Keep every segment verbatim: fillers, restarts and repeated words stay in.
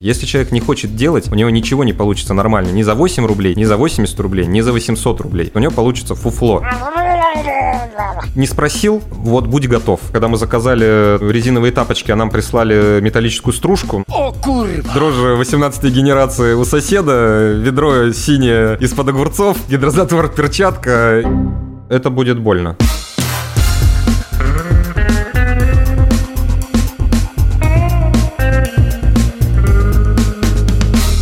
Если человек не хочет делать, у него ничего не получится нормально. Ни за восемь рублей, ни за восемьдесят рублей, ни за восемьсот рублей. У него получится фуфло. Не спросил, вот будь готов. Когда мы заказали резиновые тапочки, а нам прислали металлическую стружку. О, курва! Дрожжи восемнадцатой генерации у соседа, ведро синее из-под огурцов, гидрозатвор, перчатка. Это будет больно.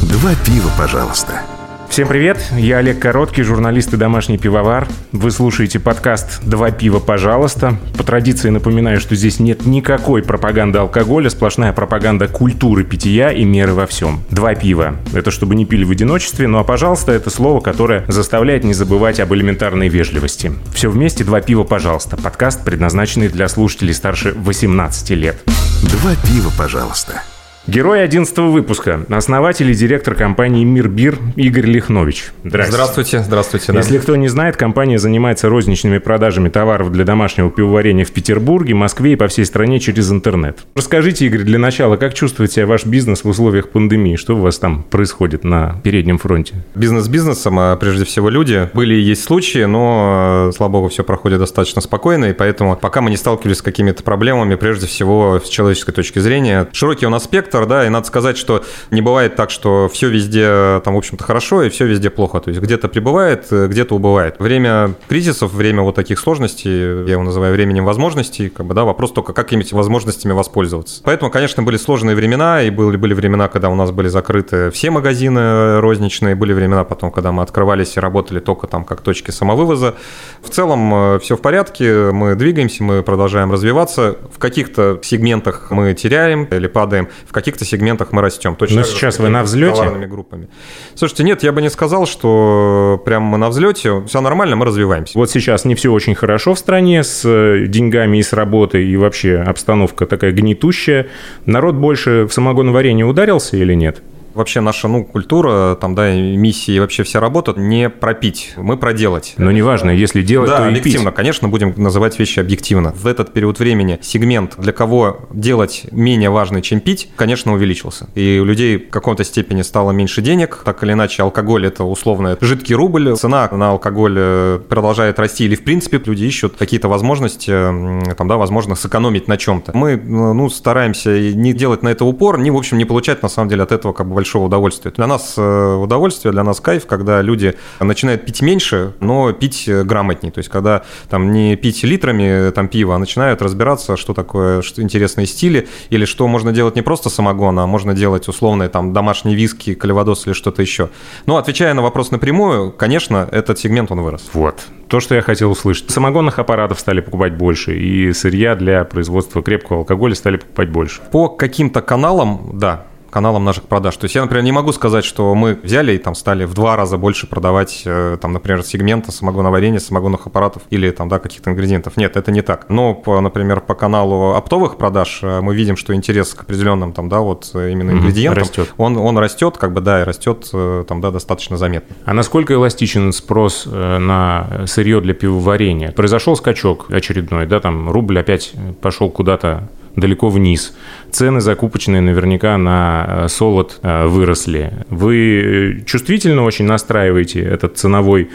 Два пива, пожалуйста. Всем привет, я Олег Короткий, журналист и домашний пивовар. Вы слушаете подкаст «Два пива, пожалуйста». По традиции напоминаю, что здесь нет никакой пропаганды алкоголя, сплошная пропаганда культуры питья и меры во всем. «Два пива» — это чтобы не пили в одиночестве, ну а «пожалуйста» — это слово, которое заставляет не забывать об элементарной вежливости. Все вместе «Два пива, пожалуйста». Подкаст, предназначенный для слушателей старше восемнадцати лет. «Два пива, пожалуйста». Герой одиннадцатого выпуска, основатель и директор компании «Мирбир» Игорь Лехнович. Здравствуйте. Здравствуйте, здравствуйте. Да. Если кто не знает, компания занимается розничными продажами товаров для домашнего пивоварения в Петербурге, Москве и по всей стране через интернет. Расскажите, Игорь, для начала, как чувствует себя ваш бизнес в условиях пандемии? Что у вас там происходит на переднем фронте? Бизнес бизнесом, а прежде всего люди. Были и есть случаи, но, слава богу, все проходит достаточно спокойно, и поэтому пока мы не сталкивались с какими-то проблемами, прежде всего, с человеческой точки зрения. Широкий у нас спектр. Да, и надо сказать, что не бывает так, что все везде там, в общем-то, хорошо и все везде плохо. То есть где-то прибывает, где-то убывает. Время кризисов, время вот таких сложностей, я его называю временем возможностей, как бы, да, вопрос только, как этими возможностями воспользоваться. Поэтому, конечно, были сложные времена, и были, были времена, когда у нас были закрыты все магазины розничные, были времена потом, когда мы открывались и работали только там как точки самовывоза. В целом все в порядке, мы двигаемся, мы продолжаем развиваться. В каких-то сегментах мы теряем или падаем, в каких-то В каких-то сегментах мы растем. Точно. Но сейчас вы на взлете? Товарными группами. Слушайте, нет, я бы не сказал, что прям мы на взлете. Все нормально, мы развиваемся. Вот сейчас не все очень хорошо в стране с деньгами и с работой, и вообще обстановка такая гнетущая. Народ больше в самогоноварение ударился или нет? Вообще наша, ну, культура, там, да, миссия и вообще вся работа не пропить, мы проделать. Но неважно, если делать, да, то и пить. Да, объективно, конечно, будем называть вещи объективно. В этот период времени сегмент, для кого делать менее важный, чем пить, конечно, увеличился. И у людей в каком-то степени стало меньше денег. Так или иначе, алкоголь – это условно жидкий рубль. Цена на алкоголь продолжает расти. Или, в принципе, люди ищут какие-то возможности, там, да, возможно, сэкономить на чем-то. Мы, ну, стараемся не делать на это упор, не, в общем, не получать, на самом деле, от этого как бы большой удовольствия. Для нас удовольствие, для нас кайф, когда люди начинают пить меньше, но пить грамотней. То есть, когда там не пить литрами там, пива, а начинают разбираться, что такое, что интересные стили, или что можно делать не просто самогон, а можно делать условные там домашние виски, кальвадос или что-то еще. Но, отвечая на вопрос напрямую, конечно, этот сегмент, он вырос. Вот. То, что я хотел услышать. Самогонных аппаратов стали покупать больше, и сырья для производства крепкого алкоголя стали покупать больше. По каким-то каналам, да. каналом наших продаж. То есть я, например, не могу сказать, что мы взяли и там стали в два раза больше продавать, там, например, сегмента самогоноварения, самогонных аппаратов или там, да, каких-то ингредиентов. Нет, это не так. Но, по, например, по каналу оптовых продаж мы видим, что интерес к определенным там, да, вот именно ингредиентам, mm-hmm. растет. Он, он растет, как бы, да, и растет там, да, достаточно заметно. А насколько эластичен спрос на сырье для пивоварения? Произошел скачок очередной, да, там рубль опять пошел куда-то далеко вниз. Цены закупочные наверняка на солод выросли. Вы чувствительно очень настраиваете этот ценовой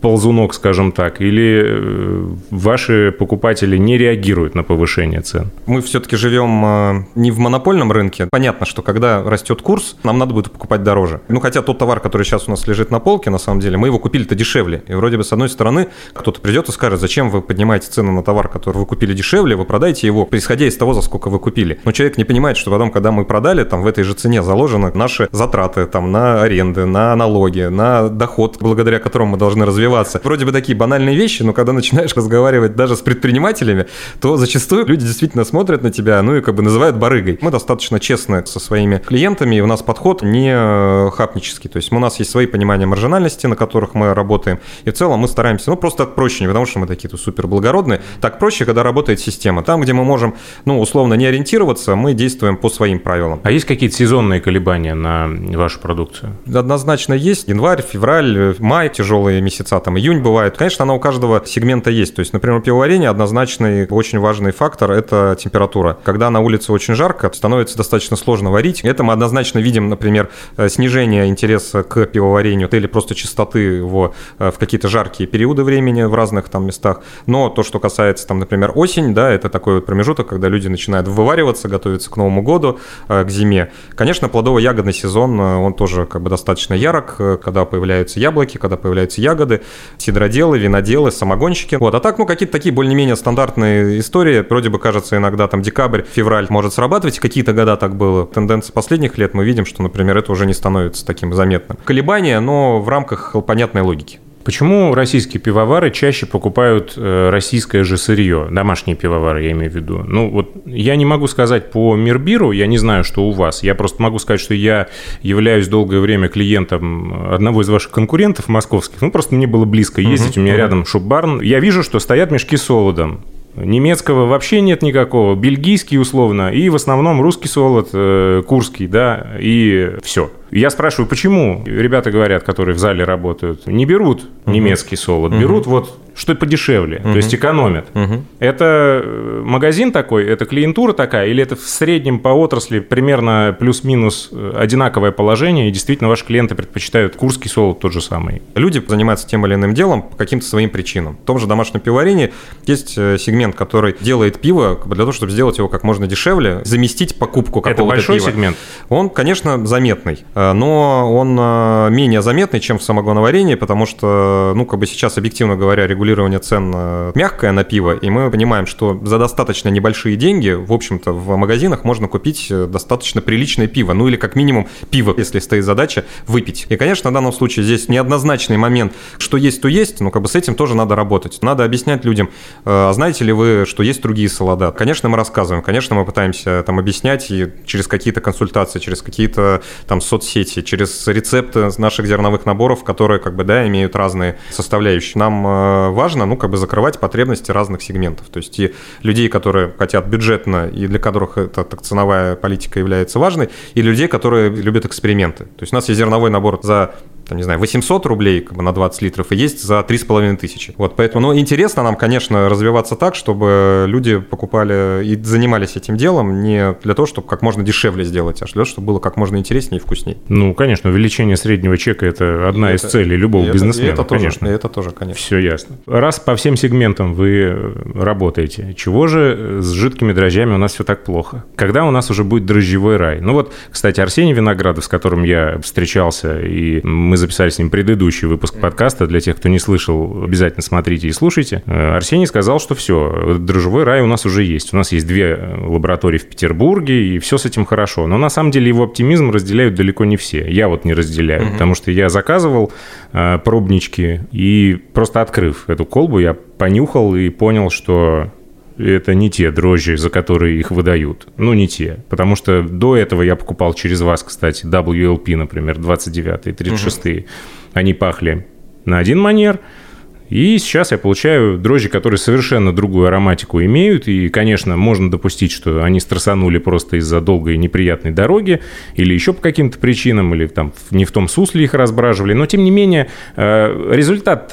ползунок, скажем так, или ваши покупатели не реагируют на повышение цен? Мы все-таки живем не в монопольном рынке. Понятно, что когда растет курс, нам надо будет покупать дороже. Ну, хотя тот товар, который сейчас у нас лежит на полке, на самом деле, мы его купили-то дешевле. И вроде бы, с одной стороны, кто-то придет и скажет, зачем вы поднимаете цены на товар, который вы купили дешевле, вы продаете его, исходя из того, за сколько вы купили. Но человек не понимает, что потом, когда мы продали, там в этой же цене заложены наши затраты там, на аренды, на налоги, на доход, благодаря которому мы должны развиваться. Вроде бы такие банальные вещи, но когда начинаешь разговаривать даже с предпринимателями, то зачастую люди действительно смотрят на тебя, ну и как бы называют барыгой. Мы достаточно честны со своими клиентами, и у нас подход не хапнический. То есть у нас есть свои понимания маржинальности, на которых мы работаем, и в целом мы стараемся, ну просто так проще, не потому что мы такие-то супер благородные, так проще, когда работает система. Там, где мы можем, ну условно, не ориентироваться, мы действуем по своим правилам. А есть какие-то сезонные колебания на вашу продукцию? Однозначно есть. Январь, февраль, май, тяжелые месяца конца, там июнь бывает. Конечно, она у каждого сегмента есть. То есть, например, пивоварение однозначный очень важный фактор – это температура. Когда на улице очень жарко, становится достаточно сложно варить. Это мы однозначно видим, например, снижение интереса к пивоварению или просто частоты его в какие-то жаркие периоды времени в разных там местах. Но то, что касается, там, например, осень, да, это такой вот промежуток, когда люди начинают вывариваться, готовиться к Новому году, к зиме. Конечно, плодово-ягодный сезон, он тоже как бы достаточно ярок, когда появляются яблоки, когда появляются ягоды, сидроделы, виноделы, самогонщики. Вот. А так, ну, какие-то такие более-менее стандартные истории. Вроде бы, кажется, иногда там декабрь, февраль может срабатывать. Какие-то года так было. Тенденции последних лет мы видим, что, например, это уже не становится таким заметным. Колебания, но в рамках понятной логики. Почему российские пивовары чаще покупают российское же сырье? Домашние пивовары, я имею в виду. Ну, вот я не могу сказать по Мирбиру, я не знаю, что у вас. Я просто могу сказать, что я являюсь долгое время клиентом одного из ваших конкурентов московских. Ну, просто мне было близко ездить, uh-huh, у меня uh-huh. рядом шоп-барн. Я вижу, что стоят мешки с солодом. Немецкого вообще нет никакого, бельгийский условно, и в основном русский солод, э, курский, да, и все. Я спрашиваю, почему ребята говорят, которые в зале работают, не берут uh-huh. немецкий солод, uh-huh. берут вот что подешевле, uh-huh. то есть экономят. Uh-huh. Это магазин такой, это клиентура такая, или это в среднем по отрасли примерно плюс-минус одинаковое положение, и действительно ваши клиенты предпочитают курский солод тот же самый? Люди занимаются тем или иным делом по каким-то своим причинам. В том же домашнем пивоварении есть сегмент, который делает пиво для того, чтобы сделать его как можно дешевле, заместить покупку какого-то пива. Это большой пива. Сегмент? Он, конечно, заметный. Но он менее заметный, чем в самогоноварении, потому что, ну, как бы сейчас, объективно говоря, регулирование цен мягкое на пиво, и мы понимаем, что за достаточно небольшие деньги, в общем-то, в магазинах можно купить достаточно приличное пиво, ну или как минимум пиво, если стоит задача выпить. И, конечно, в данном случае здесь неоднозначный момент, что есть, то есть, но как бы с этим тоже надо работать. Надо объяснять людям, знаете ли вы, что есть другие солода. Конечно, мы рассказываем, конечно, мы пытаемся там объяснять и через какие-то консультации, через какие-то там соцсети, сети, через рецепты наших зерновых наборов, которые как бы, да, имеют разные составляющие. Нам э, важно, ну, как бы закрывать потребности разных сегментов. То есть и людей, которые хотят бюджетно, и для которых эта так, ценовая политика является важной, и людей, которые любят эксперименты. То есть у нас есть зерновой набор за, там, не знаю, восемьсот рублей как бы, на двадцать литров, и есть за три с половиной тысячи. Вот, поэтому, ну, интересно нам, конечно, развиваться так, чтобы люди покупали и занимались этим делом не для того, чтобы как можно дешевле сделать, а для того, чтобы было как можно интереснее и вкуснее. Ну, конечно, увеличение среднего чека – это одна и из это, целей любого и бизнесмена, и это тоже, конечно. И это тоже, конечно. Все ясно. Раз по всем сегментам вы работаете, чего же с жидкими дрожжами у нас все так плохо? Когда у нас уже будет дрожжевой рай? Ну вот, кстати, Арсений Виноградов, с которым я встречался, и мы записали с ним предыдущий выпуск подкаста. Для тех, кто не слышал, обязательно смотрите и слушайте. Арсений сказал, что все, дрожжевой рай у нас уже есть. У нас есть две лаборатории в Петербурге, и все с этим хорошо. Но на самом деле его оптимизм разделяют далеко не все. Я вот не разделяю, угу. потому что я заказывал э, пробнички, и просто открыв эту колбу, я понюхал и понял, что это не те дрожжи, за которые их выдают. Ну, не те. Потому что до этого я покупал через вас, кстати, дабл ю эл пи, например, двадцать девятые, тридцать шестые. Угу. Они пахли на один манер. И сейчас я получаю дрожжи, которые совершенно другую ароматику имеют. И, конечно, можно допустить, что они стрессанули просто из-за долгой и неприятной дороги, или еще по каким-то причинам, или там не в том сусле их разбраживали. Но, тем не менее, результат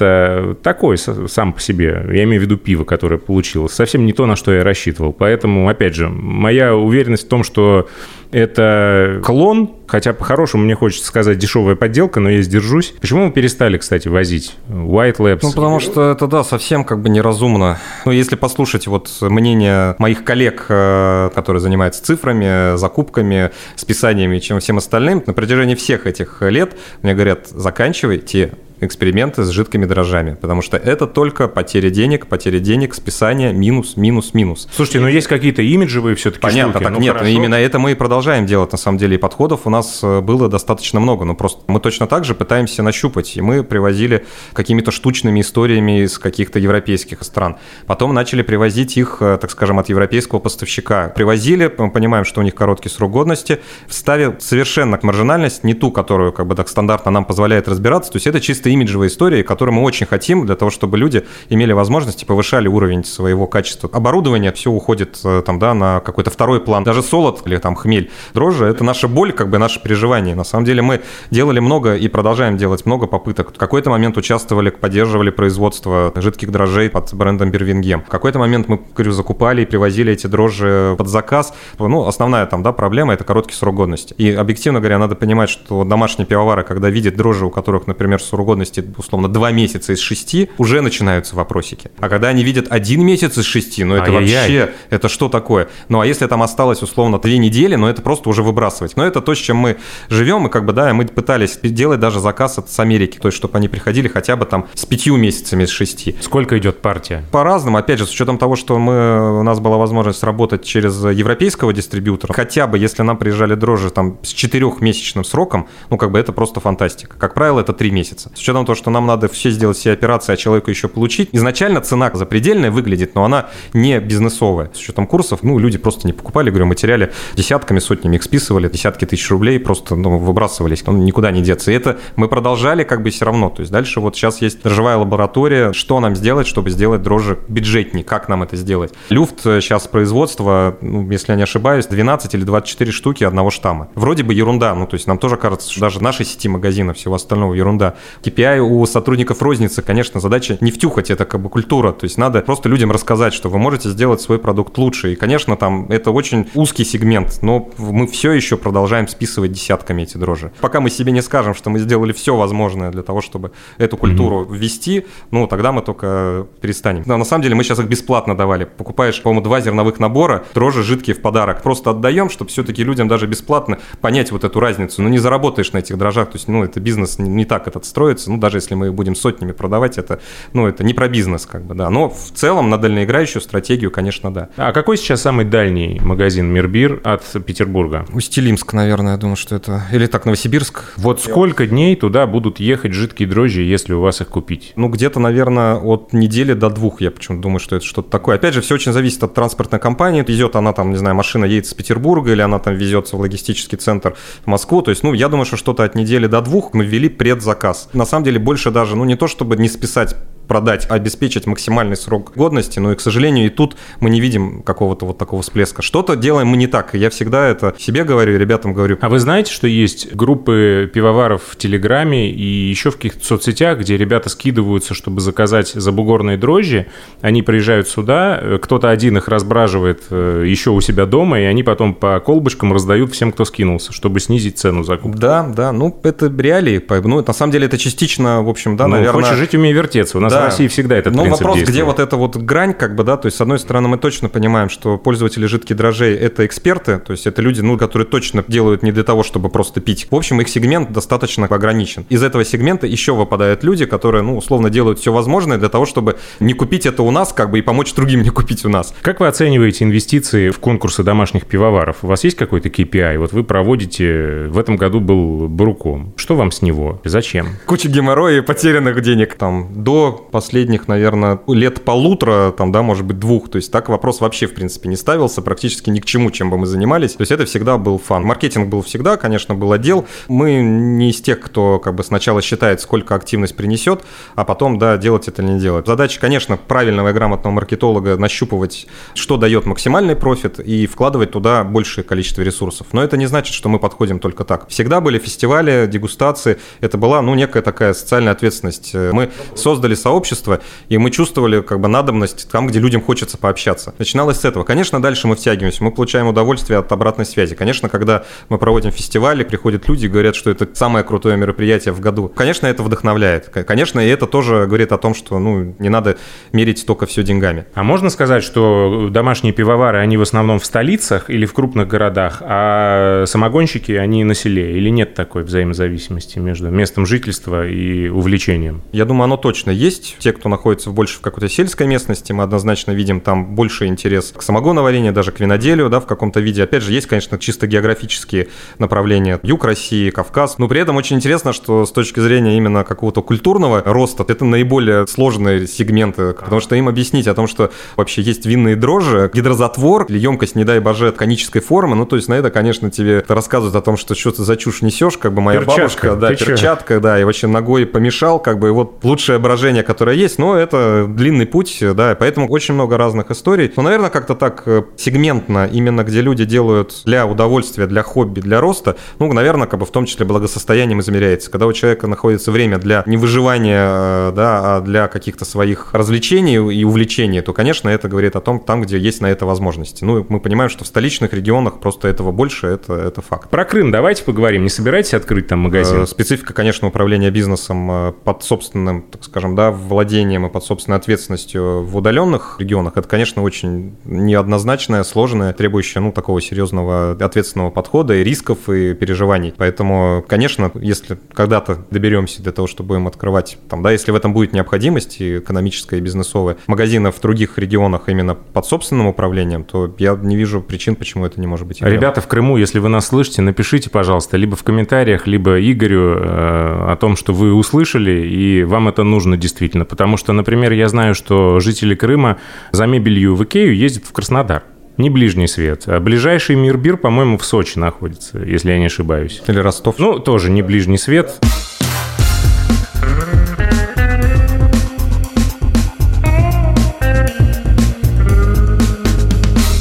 такой сам по себе. Я имею в виду пиво, которое получилось. Совсем не то, на что я рассчитывал. Поэтому, опять же, моя уверенность в том, что это клон, хотя по-хорошему мне хочется сказать дешевая подделка, но я сдержусь. Почему мы перестали, кстати, возить White Labs? Ну, потому что это, да, совсем как бы неразумно. Ну, если послушать вот мнение моих коллег, которые занимаются цифрами, закупками, списаниями и чем всем остальным, на протяжении всех этих лет мне говорят, заканчивайте эксперименты с жидкими дрожжами, потому что это только потеря денег, потеря денег, списание, минус, минус, минус. Слушайте, но есть какие-то имиджевые все-таки понятно, штуки. Понятно, так нет, хорошо. Именно это мы и продолжаем делать, на самом деле, и подходов у нас было достаточно много, но просто мы точно так же пытаемся нащупать, и мы привозили какими-то штучными историями из каких-то европейских стран. Потом начали привозить их, так скажем, от европейского поставщика. Привозили, мы понимаем, что у них короткий срок годности, вставил совершенно маржинальность, не ту, которую как бы так стандартно нам позволяет разбираться, то есть это чисто чисто имиджевая история, которую мы очень хотим, для того, чтобы люди имели возможности, повышали уровень своего качества оборудования. Все уходит там, да, на какой-то второй план. Даже солод или там хмель, дрожжи — это наша боль, как бы наше переживание. На самом деле мы делали много и продолжаем делать много попыток. В какой-то момент участвовали, поддерживали производство жидких дрожжей под брендом Бервингем. В какой-то момент мы, говорю, закупали и привозили эти дрожжи под заказ. Ну, основная там, да, проблема — это короткий срок годности. И, объективно говоря, надо понимать, что домашние пивовары, когда видят дрожжи, у которых, например, срок годности, условно, два месяца из шести, уже начинаются вопросики. А когда они видят один месяц из шести, ну это Ай-яй-яй. вообще, это что такое? Ну, а если там осталось, условно, две недели, ну это просто уже выбрасывать. Но это то, с чем мы живем, и как бы, да, мы пытались делать даже заказ от, с Америки, то есть, чтобы они приходили хотя бы там с пятью месяцами из шести. Сколько идет партия? По-разному, опять же, с учетом того, что мы, у нас была возможность работать через европейского дистрибьютора, хотя бы, если нам приезжали дрожжи там с четырехмесячным сроком, ну, как бы это просто фантастика. Как правило, это три месяца. С учетом того, что нам надо все сделать, все операции, а человеку еще получить. Изначально цена запредельная выглядит, но она не бизнесовая. С учетом курсов, ну, люди просто не покупали, говорю, мы теряли десятками, сотнями, их списывали, десятки тысяч рублей просто, ну, выбрасывались, ну, никуда не деться. И это мы продолжали как бы все равно. То есть дальше вот сейчас есть дрожжевая лаборатория, что нам сделать, чтобы сделать дрожжи бюджетнее, как нам это сделать. Люфт сейчас производства, ну, если я не ошибаюсь, двенадцать или двадцать четыре штуки одного штамма. Вроде бы ерунда, ну, то есть нам тоже кажется, что даже нашей сети магазинов, всего остального ерунда. кей пи ай у сотрудников розницы, конечно, задача не втюхать, это как бы культура, то есть надо просто людям рассказать, что вы можете сделать свой продукт лучше. И, конечно, там это очень узкий сегмент, но мы все еще продолжаем списывать десятками эти дрожжи. Пока мы себе не скажем, что мы сделали все возможное для того, чтобы эту культуру mm-hmm. ввести, ну, тогда мы только перестанем. Но на самом деле мы сейчас их бесплатно давали. Покупаешь, по-моему, два зерновых набора, дрожжи жидкие в подарок. Просто отдаем, чтобы все-таки людям даже бесплатно понять вот эту разницу. Ну, не заработаешь на этих дрожжах, то есть, ну, это бизнес не так этот строится, ну, даже если мы их будем сотнями продавать, это, ну, это не про бизнес, как бы, да. Но в целом на дальноиграющую стратегию, конечно, да. А какой сейчас самый дальний магазин Мирбир от Петербурга? Усть-Илимск, наверное, я думаю, что это... Или так, Новосибирск. Вот я... сколько дней туда будут ехать жидкие дрожжи, если у вас их купить? Ну, где-то, наверное, от недели до двух, я почему-то думаю, что это что-то такое. Опять же, все очень зависит от транспортной компании. Везет она там, не знаю, машина едет с Петербурга, или она там везется в логистический центр в Москву. То есть, ну, я думаю, что что-то от недели до двух мы ввели предзаказ. На самом деле, больше даже, ну, не то чтобы не списать, продать, обеспечить максимальный срок годности, но и, к сожалению, и тут мы не видим какого-то вот такого всплеска. Что-то делаем мы не так, и я всегда это себе говорю и ребятам говорю. А вы знаете, что есть группы пивоваров в Телеграме и еще в каких-то соцсетях, где ребята скидываются, чтобы заказать забугорные дрожжи, они приезжают сюда, кто-то один их разбраживает еще у себя дома, и они потом по колбочкам раздают всем, кто скинулся, чтобы снизить цену закупки. Да, да, ну это реалии, ну на самом деле это частично, в общем, да, ну, наверное... хочешь жить, умей вертеться, у нас да. В России всегда этот принцип действует. Но вопрос, где вот эта вот грань, как бы, да, то есть, с одной стороны, мы точно понимаем, что пользователи жидких дрожжей – это эксперты, то есть, это люди, ну, которые точно делают не для того, чтобы просто пить. В общем, их сегмент достаточно ограничен. Из этого сегмента еще выпадают люди, которые, ну, условно, делают все возможное для того, чтобы не купить это у нас, как бы, и помочь другим не купить у нас. Как вы оцениваете инвестиции в конкурсы домашних пивоваров? У вас есть какой-то кей пи ай? Вот вы проводите, в этом году был Буруком. Что вам с него? Зачем? Куча геморроя и потерянных денег. Там, до... последних, наверное, лет полутора, там, да, может быть, двух. То есть так вопрос вообще, в принципе, не ставился практически ни к чему, чем бы мы занимались. То есть это всегда был фан. Маркетинг был всегда, конечно, был отдел. Мы не из тех, кто как бы сначала считает, сколько активность принесет, а потом, да, делать это или не делать. Задача, конечно, правильного и грамотного маркетолога нащупывать, что дает максимальный профит, и вкладывать туда большее количество ресурсов. Но это не значит, что мы подходим только так. Всегда были фестивали, дегустации. Это была, ну, некая такая социальная ответственность. Мы создали сообщество, общества, и мы чувствовали как бы надобность там, где людям хочется пообщаться. Начиналось с этого. Конечно, дальше мы втягиваемся, мы получаем удовольствие от обратной связи. Конечно, когда мы проводим фестивали, приходят люди и говорят, что это самое крутое мероприятие в году. Конечно, это вдохновляет. Конечно, и это тоже говорит о том, что, ну, не надо мерить только все деньгами. А можно сказать, что домашние пивовары, они в основном в столицах или в крупных городах, а самогонщики, они на селе? Или нет такой взаимозависимости между местом жительства и увлечением? Я думаю, оно точно есть. Те, кто находится больше в какой-то сельской местности, мы однозначно видим там больше интерес к самогоноварению, даже к виноделию, да, в каком-то виде. Опять же, есть, конечно, чисто географические направления. Юг России, Кавказ. Но при этом очень интересно, что с точки зрения именно какого-то культурного роста, это наиболее сложные сегменты, потому что им объяснить о том, что вообще есть винные дрожжи, гидрозатвор, или емкость, не дай боже, конической формы, ну, то есть на это, конечно, тебе рассказывают о том, что что ты за чушь несешь, как бы моя перчатка, бабушка, да, перчатка, да, и вообще ногой помешал, как бы, и вот лучшее брожение, которое есть, но это длинный путь, да, поэтому очень много разных историй. Но, наверное, как-то так сегментно, именно где люди делают для удовольствия, для хобби, для роста, ну, наверное, как бы в том числе благосостоянием измеряется. Когда у человека находится время для не выживания, да, а для каких-то своих развлечений и увлечений, то, конечно, это говорит о том, там, где есть на это возможности. Ну, мы понимаем, что в столичных регионах просто этого больше, это, это факт. Про Крым давайте поговорим. Не собираетесь открыть там магазин? Специфика, конечно, управления бизнесом под собственным, так скажем, да, владением и под собственной ответственностью в удаленных регионах, это, конечно, очень неоднозначное, сложное, требующее, ну, такого серьезного ответственного подхода и рисков, и переживаний. Поэтому, конечно, если когда-то доберемся до того, что будем открывать, там, да, если в этом будет необходимость и экономическая, и бизнесовая, магазины в других регионах именно под собственным управлением, то я не вижу причин, почему это не может быть. Ребята в Крыму, если вы нас слышите, напишите, пожалуйста, либо в комментариях, либо Игорю э, о том, что вы услышали, и вам это нужно действительно. Потому что, например, я знаю, что жители Крыма за мебелью в Икею ездят в Краснодар. Не ближний свет. А ближайший Мирбир, по-моему, в Сочи находится, если я не ошибаюсь. Или Ростов. Ну, тоже не ближний свет.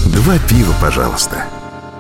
Два пива, пожалуйста.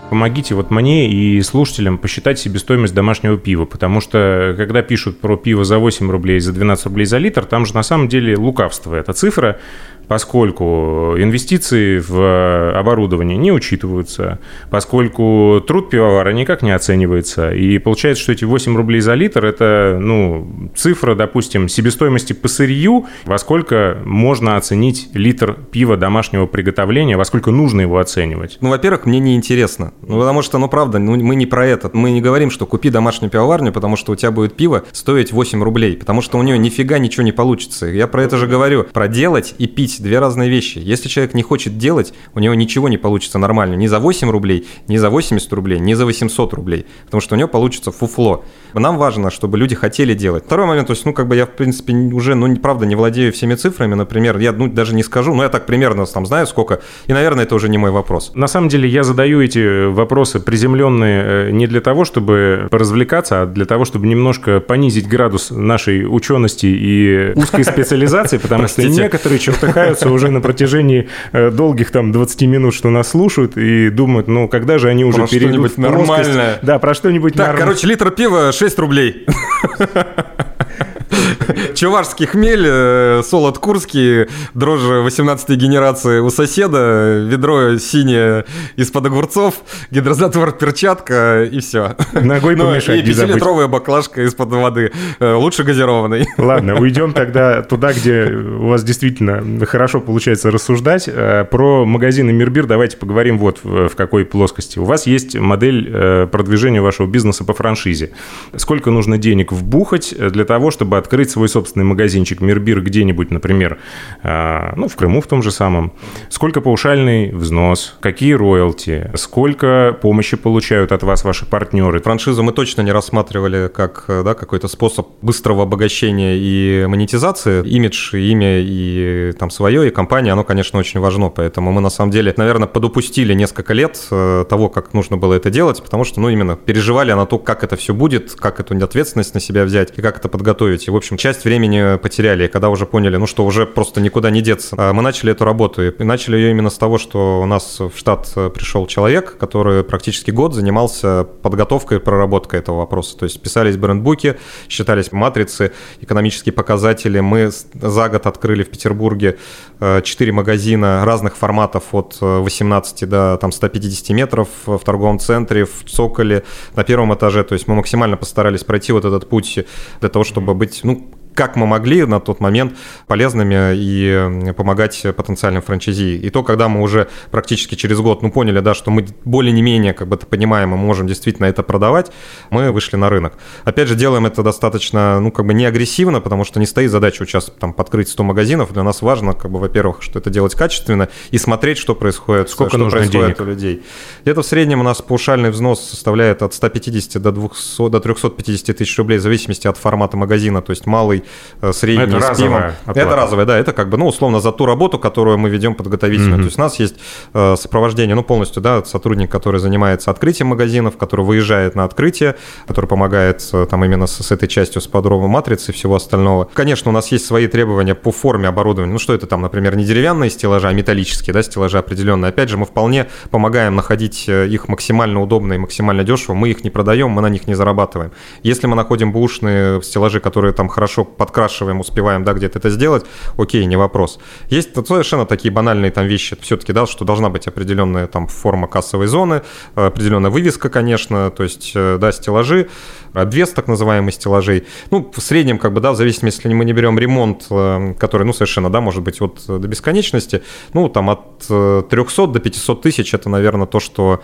Помогите вот мне и слушателям посчитать себестоимость домашнего пива, потому что, когда пишут про пиво за восемь рублей, за двенадцать рублей за литр, там же на самом деле лукавство эта цифра, поскольку инвестиции в оборудование не учитываются, поскольку труд пивовара никак не оценивается, и получается, что эти восемь рублей за литр – это, ну, цифра, допустим, себестоимости по сырью, во сколько можно оценить литр пива домашнего приготовления, во сколько нужно его оценивать. Ну, во-первых, мне неинтересно. Ну, потому что, ну, правда, ну, мы не про это. Мы не говорим, что купи домашнюю пивоварню, потому что у тебя будет пиво стоить восемь рублей, потому что у нее нифига ничего не получится. Я про это же говорю, про делать и пить. Две разные вещи. Если человек не хочет делать, у него ничего не получится нормально. Ни за восемь рублей, ни за восемьдесят рублей, ни за восемьсот рублей. Потому что у него получится фуфло. Нам важно, чтобы люди хотели делать. Второй момент, то есть, ну, как бы я, в принципе, уже, ну, правда, не владею всеми цифрами. Например, я, ну, даже не скажу, но я так примерно там знаю, сколько. И, наверное, это уже не мой вопрос. На самом деле, я задаю эти вопросы приземленные не для того, чтобы поразвлекаться, а для того, чтобы немножко понизить градус нашей учености и узкой специализации, потому что некоторые черты уже на протяжении долгих там двадцати минут, что нас слушают, и думают, ну, когда же они уже про перейдут что-нибудь нормальное. Да, про что-нибудь нормальное. Так, норм... короче, литр пива шесть рублей. Чувашский хмель, солод курский, дрожжи восемнадцатой генерации у соседа, ведро синее из-под огурцов, гидрозатвор, перчатка и все. Ногой помешать, не забыть. И пятилитровая баклажка из-под воды, лучше газированной. Ладно, уйдем тогда туда, где у вас действительно хорошо получается рассуждать. Про магазины Мирбир давайте поговорим вот в какой плоскости. У вас есть модель продвижения вашего бизнеса по франшизе. Сколько нужно денег вбухать для того, чтобы открыть свой собственный магазинчик Мирбир где-нибудь, например, э, ну, в Крыму в том же самом. Сколько паушальный взнос? Какие роялти? Сколько помощи получают от вас ваши партнеры? Франшизу мы точно не рассматривали как, да, какой-то способ быстрого обогащения и монетизации. Имидж, и имя, и там свое, и компания, оно, конечно, очень важно. Поэтому мы, на самом деле, наверное, подупустили несколько лет э, того, как нужно было это делать, потому что, ну, именно переживали на то, как это все будет, как эту ответственность на себя взять и как это подготовить. И, в общем, часть времени потеряли, и когда уже поняли, ну что, уже просто никуда не деться. Мы начали эту работу, и начали ее именно с того, что у нас в штат пришел человек, который практически год занимался подготовкой и проработкой этого вопроса. То есть писались брендбуки, считались матрицы, экономические показатели. Мы за год открыли в Петербурге четыре магазина разных форматов от восемнадцати до там, ста пятидесяти метров в торговом центре, в Цоколе, на первом этаже. То есть мы максимально постарались пройти вот этот путь для того, чтобы быть, ну, как мы могли на тот момент полезными и помогать потенциальным франчайзи. И то, когда мы уже практически через год, ну, поняли, да, что мы более-менее как бы понимаем и можем действительно это продавать, мы вышли на рынок. Опять же, делаем это достаточно, ну, как бы не агрессивно, потому что не стоит задача участвовать, там, подкрыть сто магазинов. Для нас важно, как бы, во-первых, что это делать качественно и смотреть, что происходит, сколько что происходит денег у людей. Где-то в среднем у нас паушальный взнос составляет от ста пятидесяти до двухсот, до трёхсот пятидесяти тысяч рублей в зависимости от формата магазина, то есть малый средний это с пивом. Это разовая, да, это как бы, ну, условно, за ту работу, которую мы ведем подготовительную. Mm-hmm. То есть у нас есть э, сопровождение, ну, полностью, да, сотрудник, который занимается открытием магазинов, который выезжает на открытие, который помогает э, там именно с, с этой частью, с подробной матрицей и всего остального. Конечно, у нас есть свои требования по форме оборудования. Ну, что это там, например, не деревянные стеллажи, а металлические, да, стеллажи определенные. Опять же, мы вполне помогаем находить их максимально удобно и максимально дешево. Мы их не продаем, мы на них не зарабатываем. Если мы находим бэушные стеллажи, которые там хорошо подкрашиваем, успеваем, да, где-то это сделать, окей, не вопрос. Есть совершенно такие банальные там вещи, все-таки, да, что должна быть определенная там форма кассовой зоны, определенная вывеска, конечно, то есть, да, стеллажи, обвес так называемый стеллажей. Ну, в среднем, как бы, да, в зависимости, если мы не берем ремонт, который, ну, совершенно, да, может быть, от до бесконечности, ну, там от трехсот до пятисот тысяч, это, наверное, то, что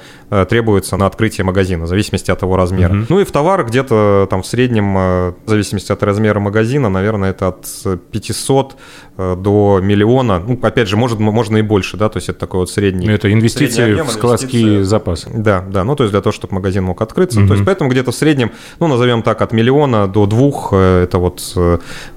требуется на открытие магазина, в зависимости от его размера. Mm-hmm. Ну, и в товар где-то там в среднем, в зависимости от размера магазина, наверное, это от пятисот до миллиона. Ну, опять же, может, можно и больше, да, то есть это такой вот средний. Это инвестиции объем, в складские инвестиции... запасы. Да, да, ну, то есть для того, чтобы магазин мог открыться. Mm-hmm. То есть поэтому где-то в среднем, ну, назовем так, от миллиона до двух, это вот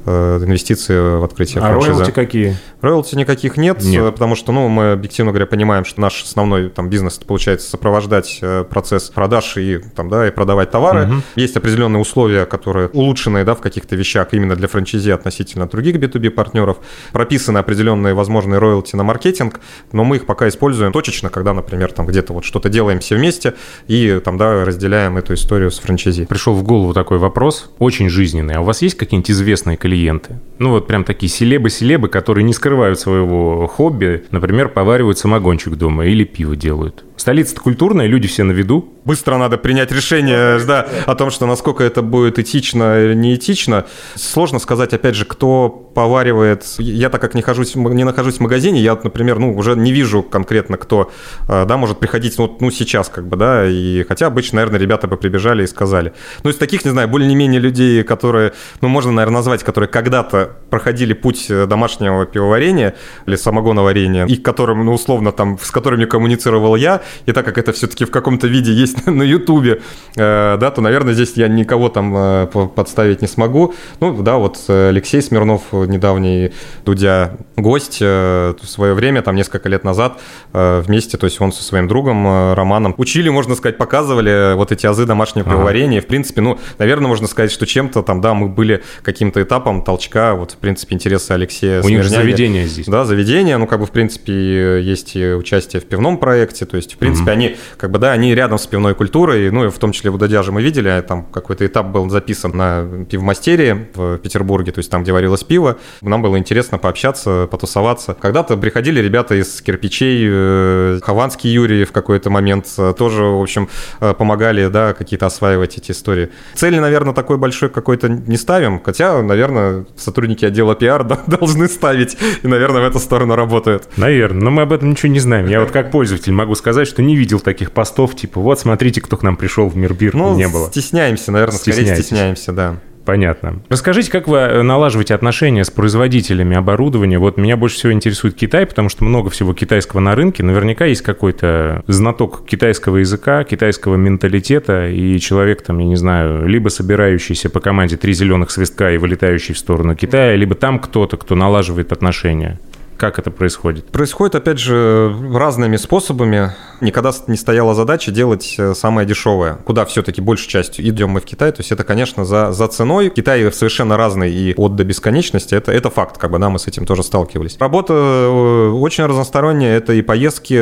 инвестиции в открытие а франшизы. А роялти какие? Роялти никаких нет, нет, потому что, ну, мы объективно говоря понимаем, что наш основной там бизнес, получается, сопровождать процесс продаж и там, да, и продавать товары. Угу. Есть определенные условия, которые улучшенные, да, в каких-то вещах именно для франчайзи относительно других би ту би партнеров. Прописаны определенные возможные роялти на маркетинг, но мы их пока используем точечно, когда, например, там где-то вот что-то делаем все вместе и там, да, разделяем эту историю с франчайзи. Пришел в голову такой вопрос, очень жизненный. А у вас есть какие-нибудь известные клиенты? Ну вот прям такие селебы-селебы, которые не скрывают своего хобби, например, поваривают самогончик дома или пиво делают. Столица-то культурная, люди все на виду. Быстро надо принять решение, да, о том, что насколько это будет этично или неэтично. Сложно сказать, опять же, кто поваривает. Я, так как не, хожусь, не нахожусь в магазине, я, например, ну, уже не вижу конкретно, кто, да, может приходить, ну, ну, сейчас, как бы, да, и хотя обычно, наверное, ребята бы прибежали и сказали. Ну, из таких, не знаю, более-менее людей, которые, ну, можно, наверное, назвать, которые когда-то проходили путь домашнего пивоварения или самогоноварения, и которым, ну, условно, там, с которыми коммуницировал я, и так как это все-таки в каком-то виде есть на Ютубе, э, да, то, наверное, здесь я никого там э, подставить не смогу. Ну, да, вот Алексей Смирнов, недавний Дудя гость, э, в свое время, там, несколько лет назад э, вместе, то есть он со своим другом э, Романом учили, можно сказать, показывали вот эти азы домашнего пивоварения. В принципе, ну, наверное, можно сказать, что чем-то там, да, мы были каким-то этапом толчка, вот, в принципе, интересы Алексея Смирняги. У них же заведение здесь. Да, заведение, ну, как бы, в принципе, есть и участие в пивном проекте, то есть в принципе, mm-hmm. они, как бы, да, они рядом с пивной культурой, ну, и в том числе в Удадяже мы видели, там какой-то этап был записан на пивмастерии в Петербурге, то есть там, где варилось пиво. Нам было интересно пообщаться, потусоваться. Когда-то приходили ребята из кирпичей, Хованский Юрий в какой-то момент тоже, в общем, помогали, да, какие-то осваивать эти истории. Цели, наверное, такой большой какой-то не ставим, хотя, наверное, сотрудники отдела пиар должны ставить и, наверное, в эту сторону работают. Наверное, но мы об этом ничего не знаем. Я вот как пользователь могу сказать, что не видел таких постов, типа, вот, смотрите, кто к нам пришел в Мирбир, ну, не было. стесняемся, наверное, скорее стесняемся, да. Понятно. Расскажите, как вы налаживаете отношения с производителями оборудования? Вот меня больше всего интересует Китай, потому что много всего китайского на рынке. Наверняка есть какой-то знаток китайского языка, китайского менталитета, и человек там, я не знаю, либо собирающийся по команде «Три зеленых свистка» и вылетающий в сторону Китая, либо там кто-то, кто налаживает отношения. Как это происходит? Происходит, опять же, разными способами. Никогда не стояла задача делать самое дешевое. Куда все-таки большей частью идем мы в Китай. То есть это, конечно, за, за ценой. Китай совершенно разный и от до бесконечности. Это, это факт, как бы, да, мы с этим тоже сталкивались. Работа очень разносторонняя. Это и поездки.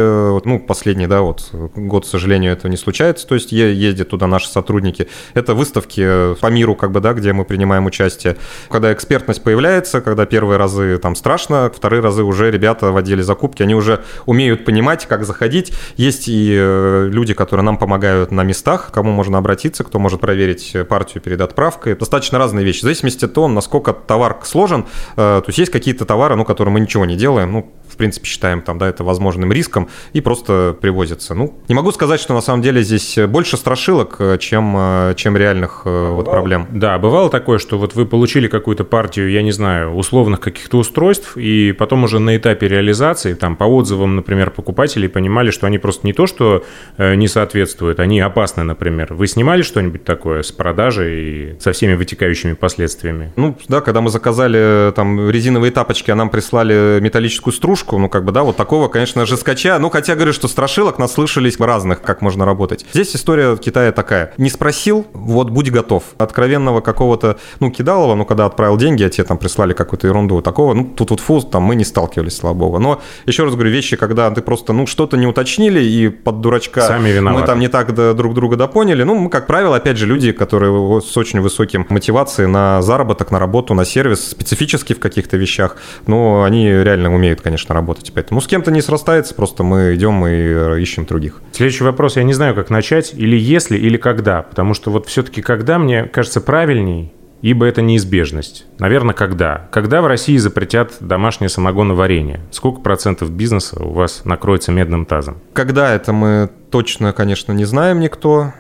Ну, последний, да, вот год, к сожалению, этого не случается. То есть ездят туда наши сотрудники. Это выставки по миру, как бы, да, где мы принимаем участие. Когда экспертность появляется, когда первые разы там страшно, вторые разы уже ребята в отделе закупки, они уже умеют понимать, как заходить. Есть и люди, которые нам помогают на местах, кому можно обратиться, кто может проверить партию перед отправкой. Достаточно разные вещи. В зависимости от того, насколько товар сложен, то есть есть какие-то товары, ну, которые мы ничего не делаем, ну, в принципе, считаем там, да, это возможным риском, и просто привозятся. Ну, не могу сказать, что на самом деле здесь больше страшилок, чем, чем реальных вот, проблем. Да, бывало такое, что вот вы получили какую-то партию, я не знаю, условных каких-то устройств, и потом уже на этапе реализации, там, по отзывам, например, покупателей, понимали, что они просто не то, что не соответствуют, они опасны, например. Вы снимали что-нибудь такое с продажи и со всеми вытекающими последствиями? Ну, да, когда мы заказали там резиновые тапочки, а нам прислали металлическую стружку, ну, как бы, да, вот такого, конечно, жескача. Ну, хотя, говорю, что страшилок наслышались разных, как можно работать. Здесь история Китая такая. Не спросил, вот будь готов. Откровенного какого-то, ну, кидалова, ну, когда отправил деньги, а тебе там прислали какую-то ерунду такого, ну, тут вот фу, там мы не сталкивались, слава богу. Но, еще раз говорю, вещи, когда ты просто, ну, что-то не уточнили, и под дурачка сами виноваты. Мы там не так друг друга допоняли. Ну, мы, как правило, опять же, люди, которые с очень высоким мотивацией на заработок, на работу, на сервис, специфически в каких-то вещах, но они реально умеют, конечно, работать. Поэтому с кем-то не срастается, просто мы идем и ищем других. Следующий вопрос. Я не знаю, как начать, или если, или когда. Потому что вот все-таки когда, мне кажется, правильней, ибо это неизбежность. Наверное, когда? Когда в России запретят домашнее самогоноварение? Сколько процентов бизнеса у вас накроется медным тазом? Когда это мы точно, конечно, не знаем никто.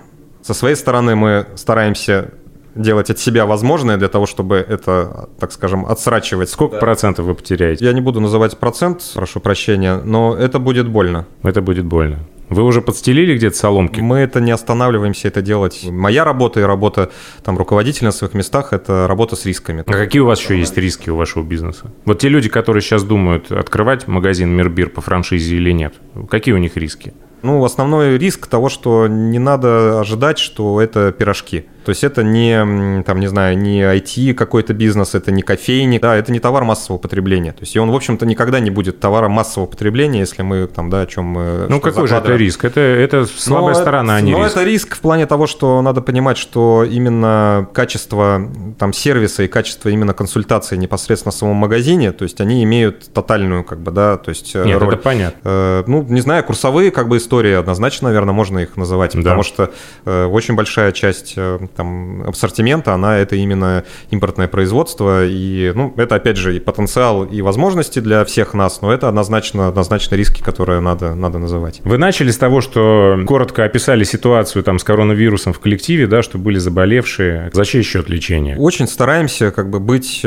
Со своей стороны мы стараемся делать от себя возможное для того, чтобы это, так скажем, отсрачивать. Сколько да. процентов вы потеряете? Я не буду называть процент, прошу прощения, но это будет больно. Это будет больно. Вы уже подстелили где-то соломки? Мы это не останавливаемся это делать. Моя работа и работа там руководителя на своих местах – это работа с рисками. А какие у вас еще есть риски у вашего бизнеса? Вот те люди, которые сейчас думают, открывать магазин «Мирбир» по франшизе или нет, какие у них риски? Ну, основной риск того, что не надо ожидать, что это пирожки. То есть это не, там, не знаю, не ай ти какой-то бизнес, это не кофейник, да, это не товар массового потребления. То есть и он, в общем-то, никогда не будет товаром массового потребления, если мы там, да, о чем... Ну, какой же это риск? Это, это слабая но сторона, это, а не но риск. Но это риск в плане того, что надо понимать, что именно качество там сервиса и качество именно консультации непосредственно в самом магазине, то есть они имеют тотальную, как бы, да, то есть Нет, роль. Это понятно. Э, ну, не знаю, курсовые, как бы, истории однозначно, наверное, можно их называть, да. Потому что э, очень большая часть... Э, там, ассортимента, она это именно импортное производство, и, ну, это, опять же, и потенциал, и возможности для всех нас, но это однозначно, однозначно риски, которые надо, надо называть. Вы начали с того, что коротко описали ситуацию там с коронавирусом в коллективе, да, что были заболевшие. За чей счет лечения? Очень стараемся, как бы, быть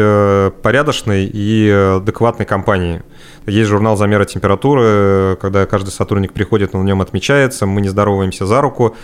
порядочной и адекватной компанией. Есть журнал замера температуры, когда каждый сотрудник приходит, он в нем отмечается, мы не здороваемся за руку,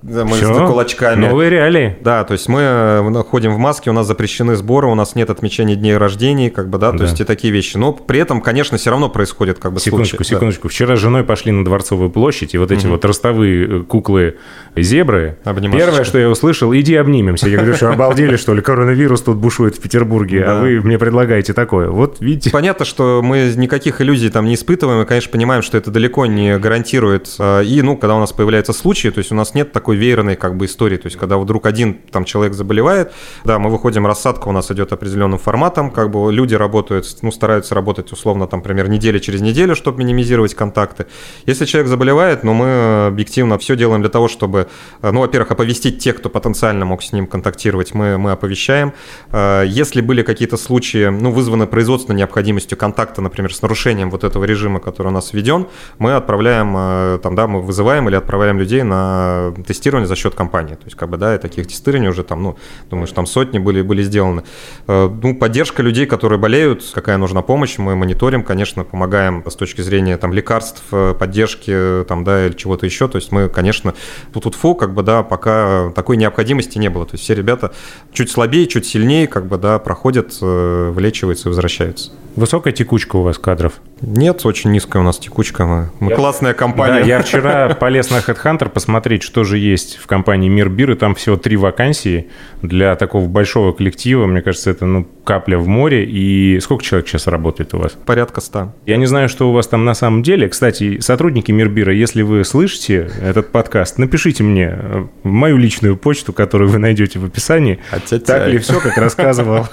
мы Все? с кулачками. Новые реалии. Да, то есть мы ходим в маске, у нас запрещены сборы, у нас нет отмечения дней рождения, как бы, да, то да. есть и такие вещи. Но при этом, конечно, все равно происходят, как бы, секундочку, случаи. Секундочку, да. Вчера с женой пошли на Дворцовую площадь, и вот эти угу. вот ростовые куклы-зебры. Первое, что я услышал, иди обнимемся. Я говорю, что обалдели, что ли, коронавирус тут бушует в Петербурге, да. а вы мне предлагаете такое. Вот видите. Понятно, что мы никаких иллюзий там не испытываем, и, конечно, понимаем, что это далеко не гарантирует. И, ну, когда у нас появляются случаи, то есть у нас нет такой веерной, как бы, истории, то есть когда вдруг один там человек заболевает, да, мы выходим, рассадка у нас идет определенным форматом, как бы люди работают, ну, стараются работать условно, там, например, неделя через неделю, чтобы минимизировать контакты. Если человек заболевает, ну, мы объективно все делаем для того, чтобы, ну, во-первых, оповестить тех, кто потенциально мог с ним контактировать, мы, мы оповещаем. Если были какие-то случаи, ну, вызваны производственной необходимостью контакта, например, с нарушением вот этого режима, который у нас введен, мы отправляем, там, да, мы вызываем или отправляем людей на тестирование за счет компании. То есть, как бы, да, и таких тестирований уже там, ну, думаешь, там сотни были, были сделаны. Ну, поддержка людей, которые болеют, какая нужна помощь, мы мониторим, конечно, помогаем с точки зрения там лекарств, поддержки, там, да, или чего-то еще. То есть мы, конечно, ту-ту-тфу, как бы, да, пока такой необходимости не было. То есть все ребята чуть слабее, чуть сильнее, как бы, да, проходят, вылечиваются и возвращаются. Высокая текучка у вас кадров? Нет, очень низкая у нас текучка. Мы, мы я... классная компания. Да, я вчера полез на HeadHunter посмотреть, что же есть в компании «Мирбир», и там всего три вакансии для такого большого коллектива. Мне кажется, это, ну, капля в море. И сколько человек сейчас работает у вас? Порядка ста. Я не знаю, что у вас там на самом деле. Кстати, сотрудники «Мирбира», если вы слышите этот подкаст, напишите мне в мою личную почту, которую вы найдете в описании. А-тя-тя. Так ли все, как рассказывал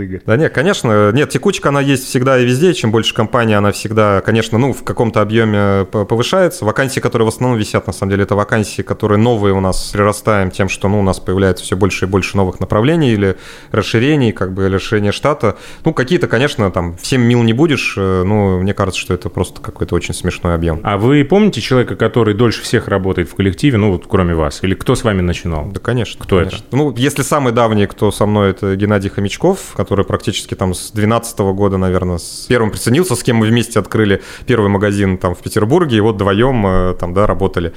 Игорь? Да нет, конечно. Нет, текучка, она есть всегда. всегда и везде, чем больше компания, она всегда, конечно, ну, в каком-то объеме повышается. Вакансии, которые в основном висят, на самом деле, это вакансии, которые новые у нас прирастаем тем, что, ну, у нас появляется все больше и больше новых направлений или расширений, как бы, или расширения штата. Ну, какие-то, конечно, там, всем мил не будешь, но мне кажется, что это просто какой-то очень смешной объем. А вы помните человека, который дольше всех работает в коллективе, ну, вот кроме вас? Или кто с вами начинал? Да, конечно. Кто конечно. это? Ну, если самый давний, кто со мной, это Геннадий Хомячков, который практически там с двенадцатого года, наверное, с первым присоединился, с кем мы вместе открыли первый магазин там в Петербурге, и вот вдвоем там, да, работали.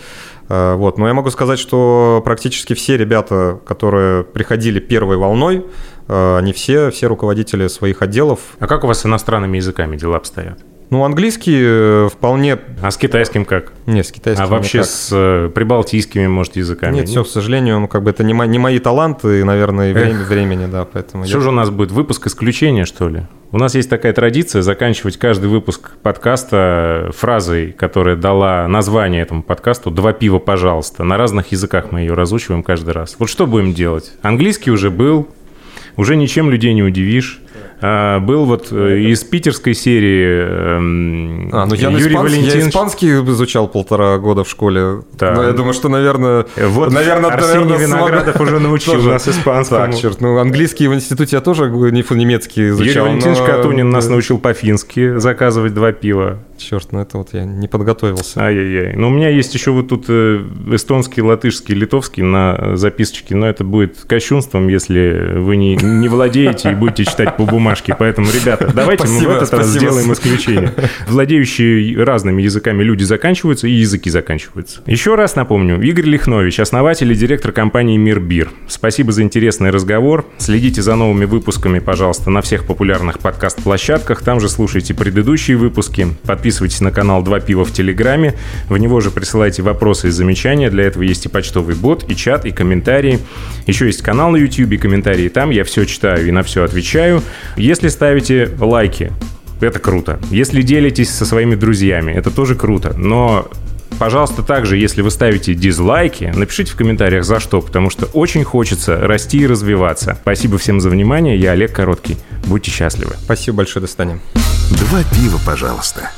Вот. Но я могу сказать, что практически все ребята, которые приходили первой волной, они все, все руководители своих отделов. А как у вас с иностранными языками дела обстоят? Ну, английский вполне... А с китайским как? Нет, с китайским. А вообще никак. С э, прибалтийскими, может, языками? Нет, Нет, все, к сожалению, ну, как бы это не, мо- не мои таланты, и, наверное, время, времени, да, поэтому... Что я... же у нас будет, выпуск исключения, что ли? У нас есть такая традиция заканчивать каждый выпуск подкаста фразой, которая дала название этому подкасту «Два пива, пожалуйста». На разных языках мы ее разучиваем каждый раз. Вот что будем делать? Английский уже был, уже ничем людей не удивишь. А, был вот из питерской серии э, а, ну, я Юрий испан... Валентинович. Я испанский изучал полтора года в школе. Да. Но я думаю, что, наверное... Вот наверное, Арсений наверное, Виноградов смог... уже научил нас испанскому. Так, черт, ну английский в институте я тоже немецкий изучал. Юрий Валентинович но... Катунин нас научил по-фински заказывать два пива. Черт, ну это вот я не подготовился. Ай-яй-яй. Ну у меня есть еще вот тут эстонский, латышский, литовский на записочке, но это будет кощунством, если вы не, не владеете и будете читать по бумаге. Поэтому, ребята, давайте спасибо, мы в этот раз сделаем исключение. Владеющие разными языками люди заканчиваются, и языки заканчиваются. Еще раз напомню, Игорь Лехнович, основатель и директор компании «Мирбир». Спасибо за интересный разговор. Следите за новыми выпусками, пожалуйста, на всех популярных подкаст-площадках. Там же слушайте предыдущие выпуски. Подписывайтесь на канал «Два пива» в Телеграме. В него же присылайте вопросы и замечания. Для этого есть и почтовый бот, и чат, и комментарии. Еще есть канал на YouTube, и комментарии там. Я все читаю и на все отвечаю. Если ставите лайки, это круто. Если делитесь со своими друзьями, это тоже круто. Но, пожалуйста, также, если вы ставите дизлайки, напишите в комментариях за что, потому что очень хочется расти и развиваться. Спасибо всем за внимание. Я Олег Короткий. Будьте счастливы. Спасибо большое, до свидания. Два пива, пожалуйста.